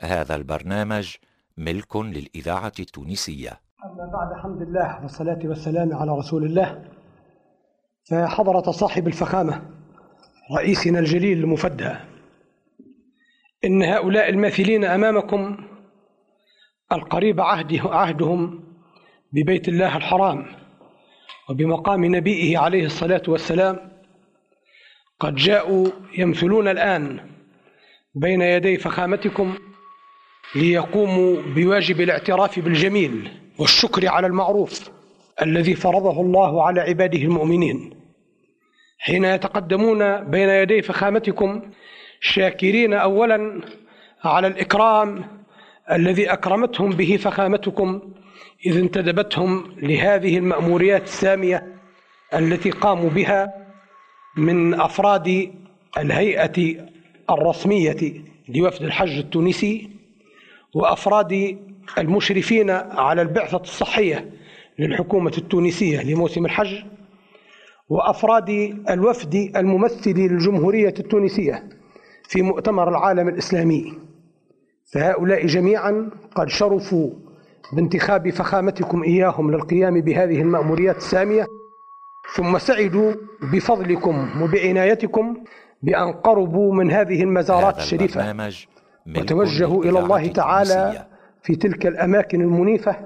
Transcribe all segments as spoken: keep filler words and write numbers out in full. هذا البرنامج ملك للإذاعة التونسية. أما بعد، الحمد لله والصلاة والسلام على رسول الله. فحضرة صاحب الفخامة رئيسنا الجليل المفدى، إن هؤلاء الماثلين أمامكم القريب عهدهم ببيت الله الحرام وبمقام نبيه عليه الصلاة والسلام قد جاءوا يمثلون الآن بين يدي فخامتكم ليقوموا بواجب الاعتراف بالجميل والشكر على المعروف الذي فرضه الله على عباده المؤمنين، حين يتقدمون بين يدي فخامتكم شاكرين أولا على الإكرام الذي أكرمتهم به فخامتكم إذ انتدبتهم لهذه المأموريات السامية التي قاموا بها من أفراد الهيئة الرسمية لوفد الحج التونسي وأفراد المشرفين على البعثة الصحية للحكومة التونسية لموسم الحج وأفراد الوفد الممثل للجمهورية التونسية في مؤتمر العالم الإسلامي. فهؤلاء جميعا قد شرفوا بانتخاب فخامتكم إياهم للقيام بهذه المأموريات السامية، ثم سعدوا بفضلكم وبعنايتكم بأن قربوا من هذه المزارات الشريفة وتوجهوا إلى الله تعالى في تلك الأماكن المنيفة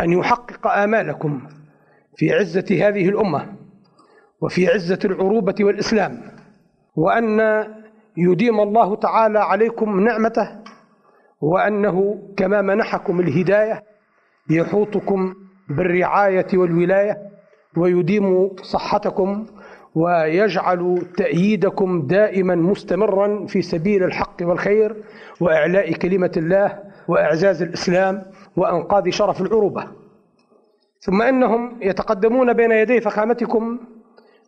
أن يحقق آمالكم في عزة هذه الأمة وفي عزة العروبة والإسلام، وأن يديم الله تعالى عليكم نعمته، وأنه كما منحكم الهداية يحوطكم بالرعاية والولاية ويديم صحتكم ويجعل تأييدكم دائما مستمرا في سبيل الحق والخير وإعلاء كلمة الله وإعزاز الإسلام وأنقاذ شرف العروبة. ثم إنهم يتقدمون بين يدي فخامتكم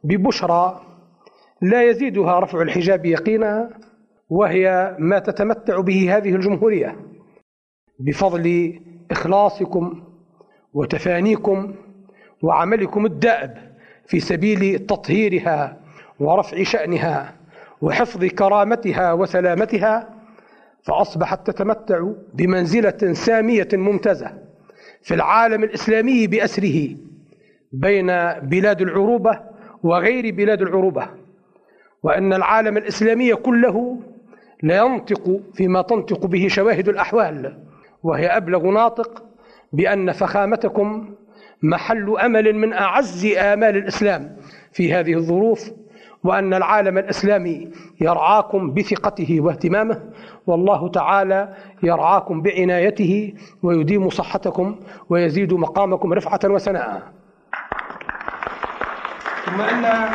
ببشرى لا يزيدها رفع الحجاب يقينا، وهي ما تتمتع به هذه الجمهورية بفضل إخلاصكم وتفانيكم وعملكم الدائب في سبيل تطهيرها ورفع شأنها وحفظ كرامتها وسلامتها، فأصبحت تتمتع بمنزلة سامية ممتازة في العالم الإسلامي بأسره بين بلاد العروبة وغير بلاد العروبة، وأن العالم الإسلامي كله لا ينطق فيما تنطق به شواهد الأحوال، وهي أبلغ ناطق بأن فخامتكم محل أمل من أعز آمال الإسلام في هذه الظروف، وأن العالم الإسلامي يرعاكم بثقته واهتمامه، والله تعالى يرعاكم بعنايته ويديم صحتكم ويزيد مقامكم رفعة وسناء. ثم أن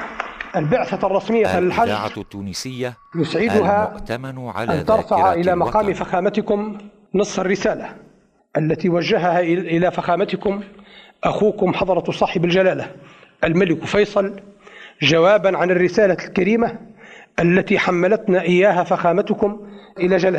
البعثة الرسمية للحج التونسية يسعدها أن ترفع إلى مقام فخامتكم نص الرسالة التي وجهها إلى فخامتكم أخوكم حضرة صاحب الجلالة الملك فيصل، جوابا عن الرسالة الكريمة التي حملتنا إياها فخامتكم إلى جلالة